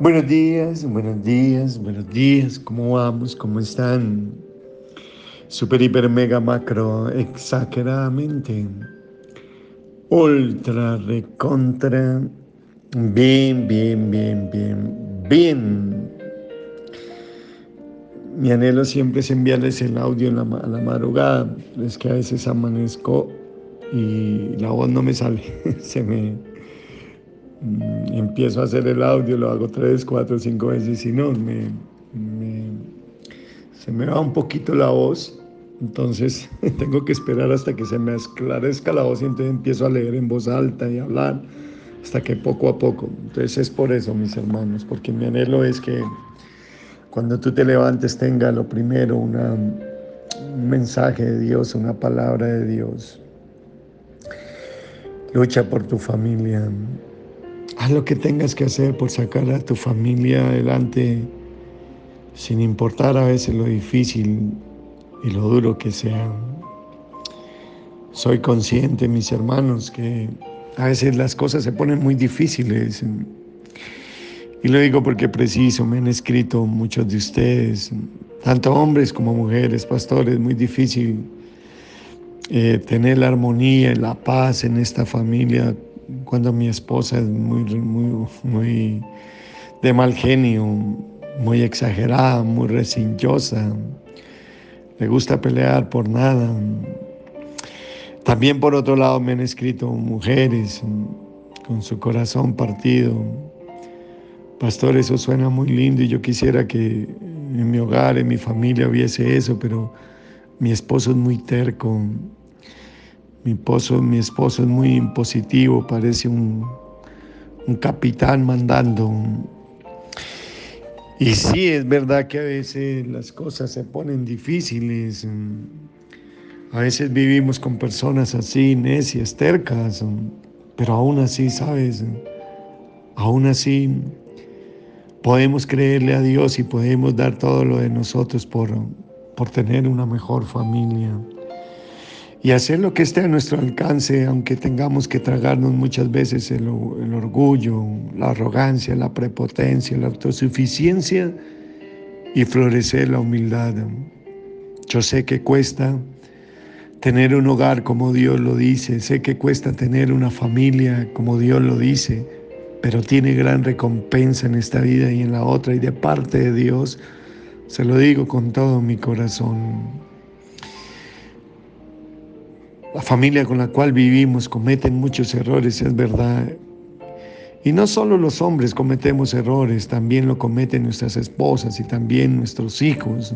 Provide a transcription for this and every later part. Buenos días, buenos días, buenos días. ¿Cómo vamos? ¿Cómo están? Super, hiper, mega, macro, exageradamente, ultra, recontra, bien, bien, bien, bien, bien. Mi anhelo siempre es enviarles el audio a la madrugada. Es que a veces amanezco y la voz no me sale, empiezo a hacer el audio, lo hago 3, 4, 5 veces y no, se me va un poquito la voz, entonces tengo que esperar hasta que se me esclarezca la voz y entonces empiezo a leer en voz alta y hablar hasta que poco a poco. Entonces es por eso, mis hermanos, porque mi anhelo es que cuando tú te levantes tenga lo primero un mensaje de Dios, una palabra de Dios. Lucha por tu familia. Haz lo que tengas que hacer por sacar a tu familia adelante, sin importar a veces lo difícil y lo duro que sea. Soy consciente, mis hermanos, que a veces las cosas se ponen muy difíciles. Y lo digo porque preciso, me han escrito muchos de ustedes, tanto hombres como mujeres, pastores, muy difícil tener la armonía y la paz en esta familia. Cuando mi esposa es muy de mal genio, muy exagerada, muy resillosa, le gusta pelear por nada. También por otro lado me han escrito mujeres con su corazón partido. Pastor, eso suena muy lindo y yo quisiera que en mi hogar, en mi familia hubiese eso, pero mi esposo es muy terco. Mi esposo es muy impositivo, parece un capitán mandando. Y sí, es verdad que a veces las cosas se ponen difíciles. A veces vivimos con personas así, necias, tercas. Pero aún así, ¿sabes? Aún así podemos creerle a Dios y podemos dar todo lo de nosotros por tener una mejor familia. Y hacer lo que esté a nuestro alcance, aunque tengamos que tragarnos muchas veces el orgullo, la arrogancia, la prepotencia, la autosuficiencia, y florecer la humildad. Yo sé que cuesta tener un hogar como Dios lo dice, sé que cuesta tener una familia como Dios lo dice, pero tiene gran recompensa en esta vida y en la otra, y de parte de Dios, se lo digo con todo mi corazón. La familia con la cual vivimos cometen muchos errores, es verdad. Y no solo los hombres cometemos errores, también lo cometen nuestras esposas y también nuestros hijos.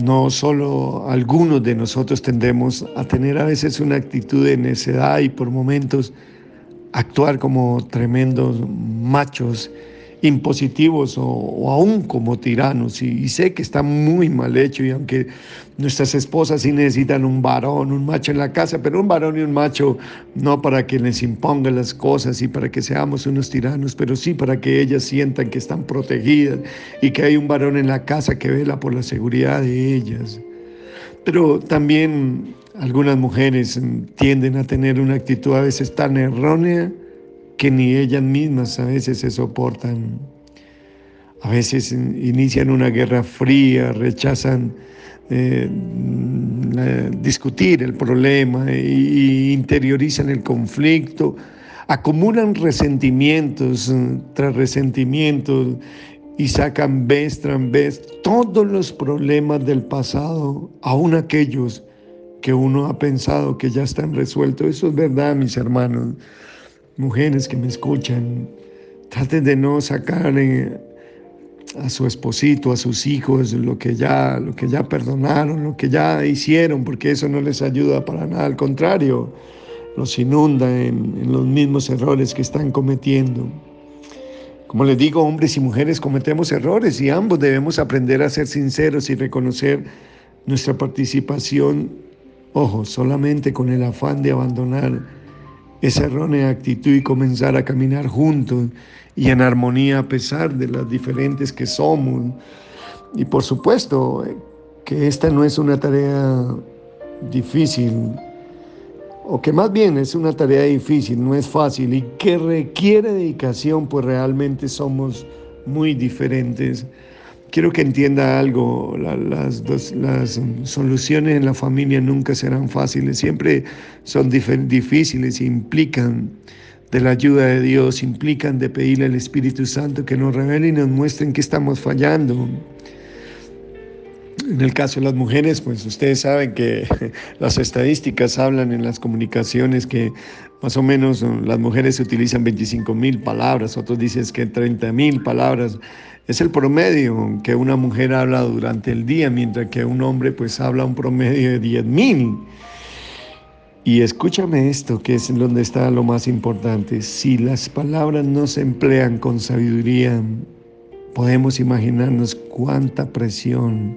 No solo algunos de nosotros tendemos a tener a veces una actitud de necedad y por momentos actuar como tremendos machos impositivos o aún como tiranos, y sé que está muy mal hecho, y aunque nuestras esposas sí necesitan un varón, un macho en la casa, pero un varón y un macho no para que les impongan las cosas y para que seamos unos tiranos, pero sí para que ellas sientan que están protegidas y que hay un varón en la casa que vela por la seguridad de ellas. Pero también algunas mujeres tienden a tener una actitud a veces tan errónea que ni ellas mismas a veces se soportan. A veces inician una guerra fría, rechazan discutir el problema e interiorizan el conflicto, acumulan resentimientos tras resentimientos y sacan vez tras vez todos los problemas del pasado, aún aquellos que uno ha pensado que ya están resueltos. Eso es verdad, mis hermanos. Mujeres que me escuchan, traten de no sacar a su esposito, a sus hijos, lo que ya perdonaron, lo que ya hicieron, porque eso no les ayuda para nada, al contrario, los inunda en los mismos errores que están cometiendo. Como les digo, hombres y mujeres cometemos errores y ambos debemos aprender a ser sinceros y reconocer nuestra participación, ojo, solamente con el afán de abandonar esa errónea actitud y comenzar a caminar juntos y en armonía a pesar de las diferentes que somos. Y por supuesto que esta no es una tarea difícil. o que más bien es una tarea difícil, no es fácil y que requiere dedicación, pues realmente somos muy diferentes. Quiero que entienda algo, las soluciones en la familia nunca serán fáciles, siempre son difíciles, implican de la ayuda de Dios, implican de pedirle al Espíritu Santo que nos revele y nos muestre en qué estamos fallando. En el caso de las mujeres, pues ustedes saben que las estadísticas hablan en las comunicaciones que más o menos las mujeres utilizan 25,000 palabras, otros dicen que 30,000 palabras. Es el promedio que una mujer habla durante el día, mientras que un hombre pues habla un promedio de 10,000. Y escúchame esto, que es donde está lo más importante. Si las palabras no se emplean con sabiduría, podemos imaginarnos cuánta presión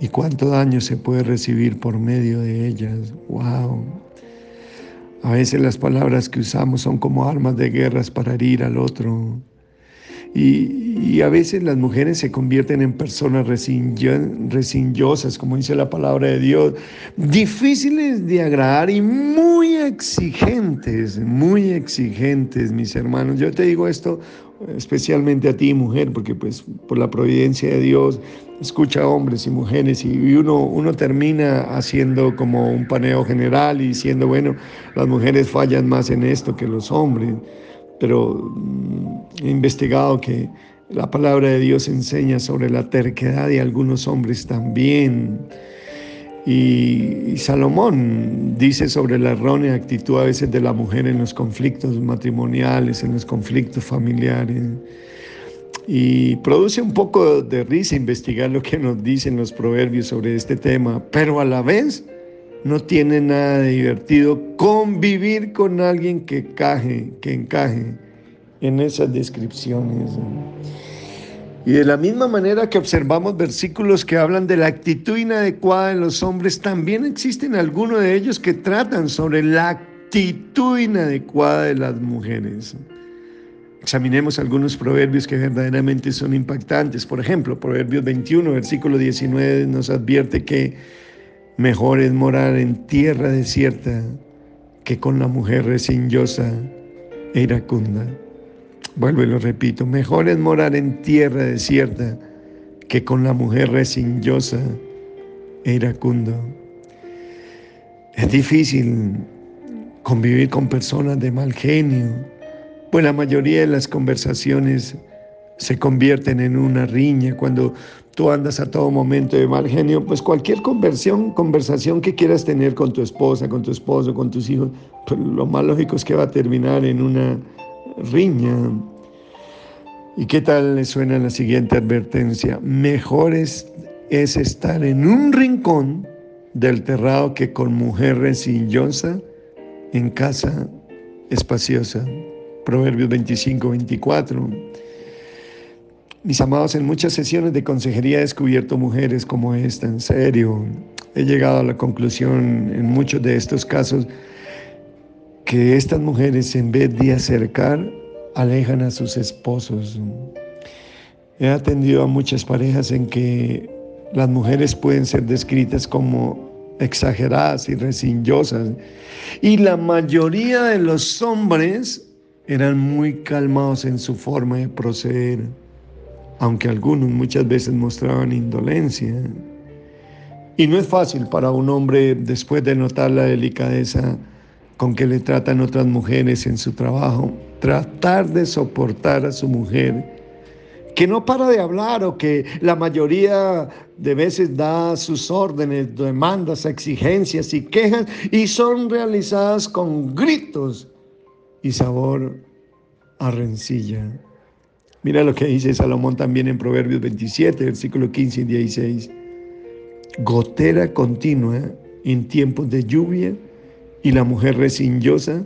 y cuánto daño se puede recibir por medio de ellas. ¡Wow! A veces las palabras que usamos son como armas de guerra para herir al otro. Y a veces las mujeres se convierten en personas resinllosas, como dice la palabra de Dios, difíciles de agradar y muy exigentes, mis hermanos. Yo te digo esto especialmente a ti, mujer, porque pues por la providencia de Dios escucha hombres y mujeres y uno termina haciendo como un paneo general y diciendo, bueno, las mujeres fallan más en esto que los hombres, pero he investigado que la palabra de Dios enseña sobre la terquedad de algunos hombres también. Y Salomón dice sobre la errónea actitud a veces de la mujer en los conflictos matrimoniales, en los conflictos familiares. Y produce un poco de risa investigar lo que nos dicen los proverbios sobre este tema, pero a la vez no tiene nada de divertido convivir con alguien que encaje en esas descripciones. Y de la misma manera que observamos versículos que hablan de la actitud inadecuada de los hombres, también existen algunos de ellos que tratan sobre la actitud inadecuada de las mujeres. Examinemos algunos proverbios que verdaderamente son impactantes. Por ejemplo, Proverbios 21, versículo 19, nos advierte que mejor es morar en tierra desierta que con la mujer rencillosa e iracunda. Vuelvo y lo repito, mejor es morar en tierra desierta que con la mujer rencillosa e iracunda. Es difícil convivir con personas de mal genio, pues la mayoría de las conversaciones se convierten en una riña. Cuando tú andas a todo momento de mal genio, pues cualquier conversación que quieras tener con tu esposa, con tu esposo, con tus hijos, pues lo más lógico es que va a terminar en una riña. ¿Y qué tal le suena la siguiente advertencia? Mejor es estar en un rincón del terrado que con mujer rencillosa en casa espaciosa. Proverbios 25, 24. Mis amados, en muchas sesiones de consejería he descubierto mujeres como esta, en serio. He llegado a la conclusión en muchos de estos casos que estas mujeres, en vez de acercar, alejan a sus esposos. He atendido a muchas parejas en que las mujeres pueden ser descritas como exageradas y rencillosas, y la mayoría de los hombres eran muy calmados en su forma de proceder, aunque algunos muchas veces mostraban indolencia. Y no es fácil para un hombre, después de notar la delicadeza con que le tratan otras mujeres en su trabajo, tratar de soportar a su mujer, que no para de hablar o que la mayoría de veces da sus órdenes, demandas, exigencias y quejas, y son realizadas con gritos y sabor a rencilla. Mira lo que dice Salomón también en Proverbios 27, versículos 15 y 16. Gotera continua en tiempos de lluvia y la mujer rencillosa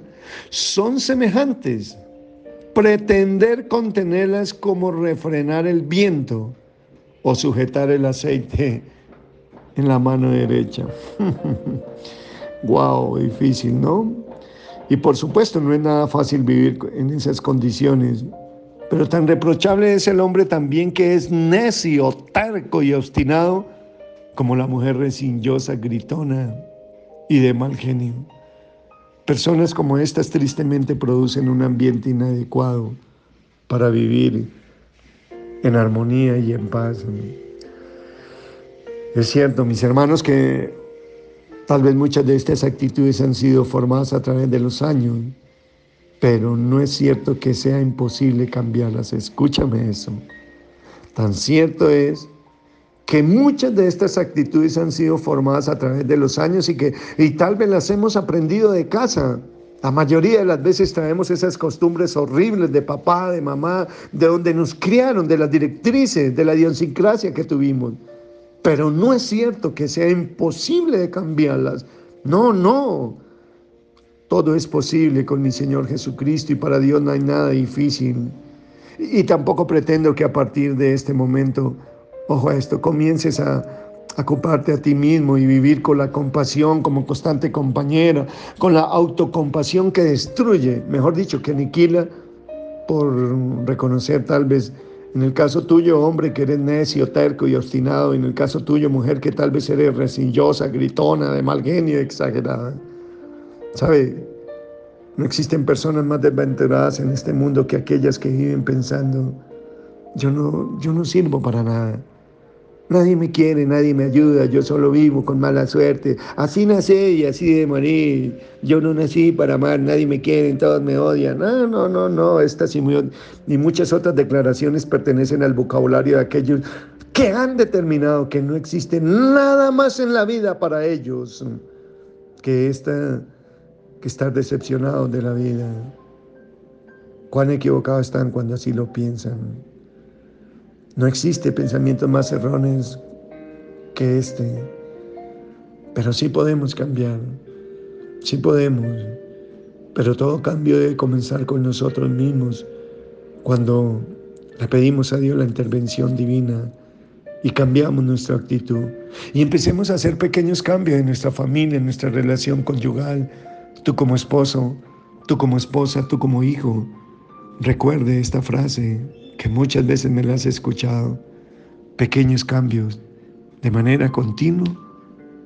son semejantes. Pretender contenerlas como refrenar el viento o sujetar el aceite en la mano derecha. Wow, difícil, ¿no? Y por supuesto no es nada fácil vivir en esas condiciones. Pero tan reprochable es el hombre también que es necio, terco y obstinado, como la mujer rencillosa, gritona y de mal genio. Personas como estas tristemente producen un ambiente inadecuado para vivir en armonía y en paz. Es cierto, mis hermanos, que tal vez muchas de estas actitudes han sido formadas a través de los años, pero no es cierto que sea imposible cambiarlas. Escúchame eso. Tan cierto es que muchas de estas actitudes han sido formadas a través de los años y tal vez las hemos aprendido de casa. La mayoría de las veces traemos esas costumbres horribles de papá, de mamá, de donde nos criaron, de las directrices, de la idiosincrasia que tuvimos. Pero no es cierto que sea imposible de cambiarlas. No, no. Todo es posible con mi Señor Jesucristo y para Dios no hay nada difícil. Y tampoco pretendo que a partir de este momento, ojo a esto, comiences a ocuparte a ti mismo y vivir con la compasión como constante compañera, con la autocompasión que destruye, mejor dicho, que aniquila, por reconocer tal vez, en el caso tuyo, hombre, que eres necio, terco y obstinado. En el caso tuyo, mujer, que tal vez eres rencillosa, gritona, de mal genio, exagerada. ¿Sabe? No existen personas más desventuradas en este mundo que aquellas que viven pensando: yo no sirvo para nada. Nadie me quiere, nadie me ayuda, yo solo vivo con mala suerte. Así nací y así de morir. Yo no nací para amar, nadie me quiere, todos me odian. No. Estas y muchas otras declaraciones pertenecen al vocabulario de aquellos que han determinado que no existe nada más en la vida para ellos que estar decepcionados de la vida. Cuán equivocados están cuando así lo piensan. No existe pensamientos más erróneos que este, pero sí podemos cambiar, sí podemos, pero todo cambio debe comenzar con nosotros mismos cuando le pedimos a Dios la intervención divina y cambiamos nuestra actitud y empecemos a hacer pequeños cambios en nuestra familia, en nuestra relación conyugal, tú como esposo, tú como esposa, tú como hijo. Recuerde esta frase, que muchas veces me las he escuchado: pequeños cambios de manera continua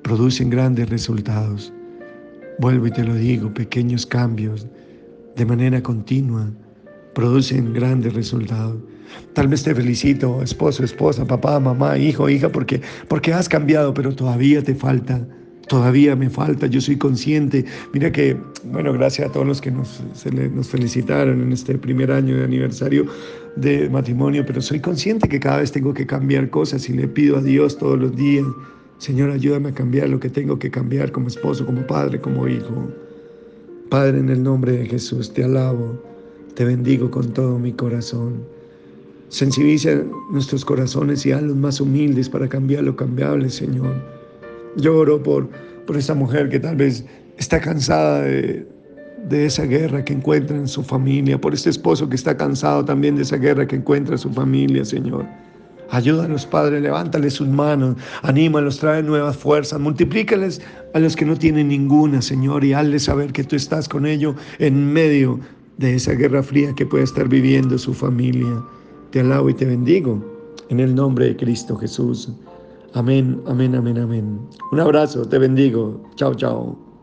producen grandes resultados. Vuelvo y te lo digo, pequeños cambios de manera continua producen grandes resultados. Tal vez te felicito, esposo, esposa, papá, mamá, hijo, hija, porque has cambiado, pero todavía te falta. Todavía me falta, yo soy consciente. Mira que, bueno, gracias a todos los que nos felicitaron en este primer año de aniversario de matrimonio, pero soy consciente que cada vez tengo que cambiar cosas y le pido a Dios todos los días: Señor, ayúdame a cambiar lo que tengo que cambiar como esposo, como padre, como hijo. Padre, en el nombre de Jesús, te alabo, te bendigo con todo mi corazón. Sensibiliza nuestros corazones y hazlos más humildes para cambiar lo cambiable, Señor. Yo oro por esa mujer que tal vez está cansada de esa guerra que encuentra en su familia, por este esposo que está cansado también de esa guerra que encuentra en su familia, Señor. Ayúdanos, Padre, levántales sus manos, anímalos, trae nuevas fuerzas, multiplícales a los que no tienen ninguna, Señor, y hazles saber que tú estás con ellos en medio de esa guerra fría que puede estar viviendo su familia. Te alabo y te bendigo en el nombre de Cristo Jesús. Amén, amén, amén, amén. Un abrazo, te bendigo. Chao, chao.